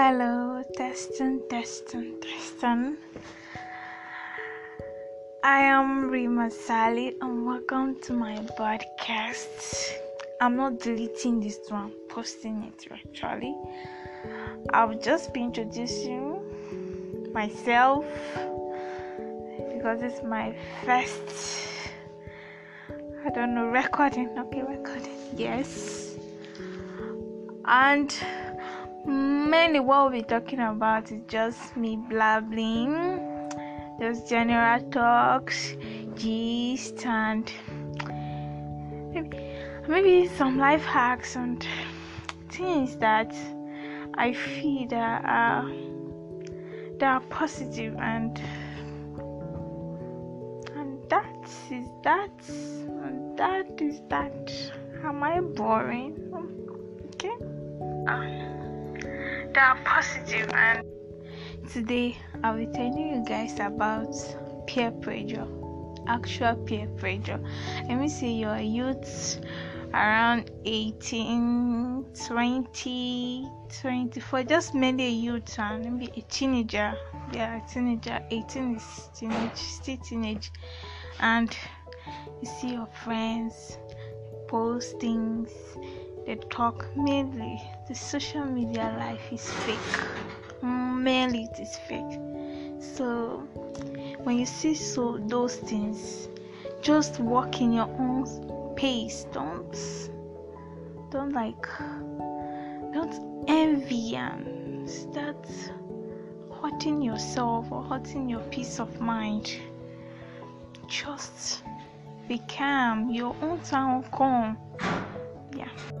Hello, testing. I am Rima Sali and welcome to my podcast. I'm not deleting this one, posting it actually. I'll just be introducing myself because it's my first, recording. Yes. And mainly what we'll be talking about is just me blabbling, just general talks, gist, and maybe some life hacks and things that I feel that are positive, and that is that. Am I boring? Okay. That are positive, and today I'll be telling you guys about peer pressure, actual peer pressure. Let me say your youths around 18, 20, 24, just mainly youth and maybe a teenager. Yeah, a teenager, 18 is teenage, still teenage, and you see your friends post things. They talk mainly. The social media life is fake. Mainly it is fake. So when you see those things, just walk in your own pace. Don't envy and start hurting yourself or hurting your peace of mind. Just be calm. Your own time will come. Yeah.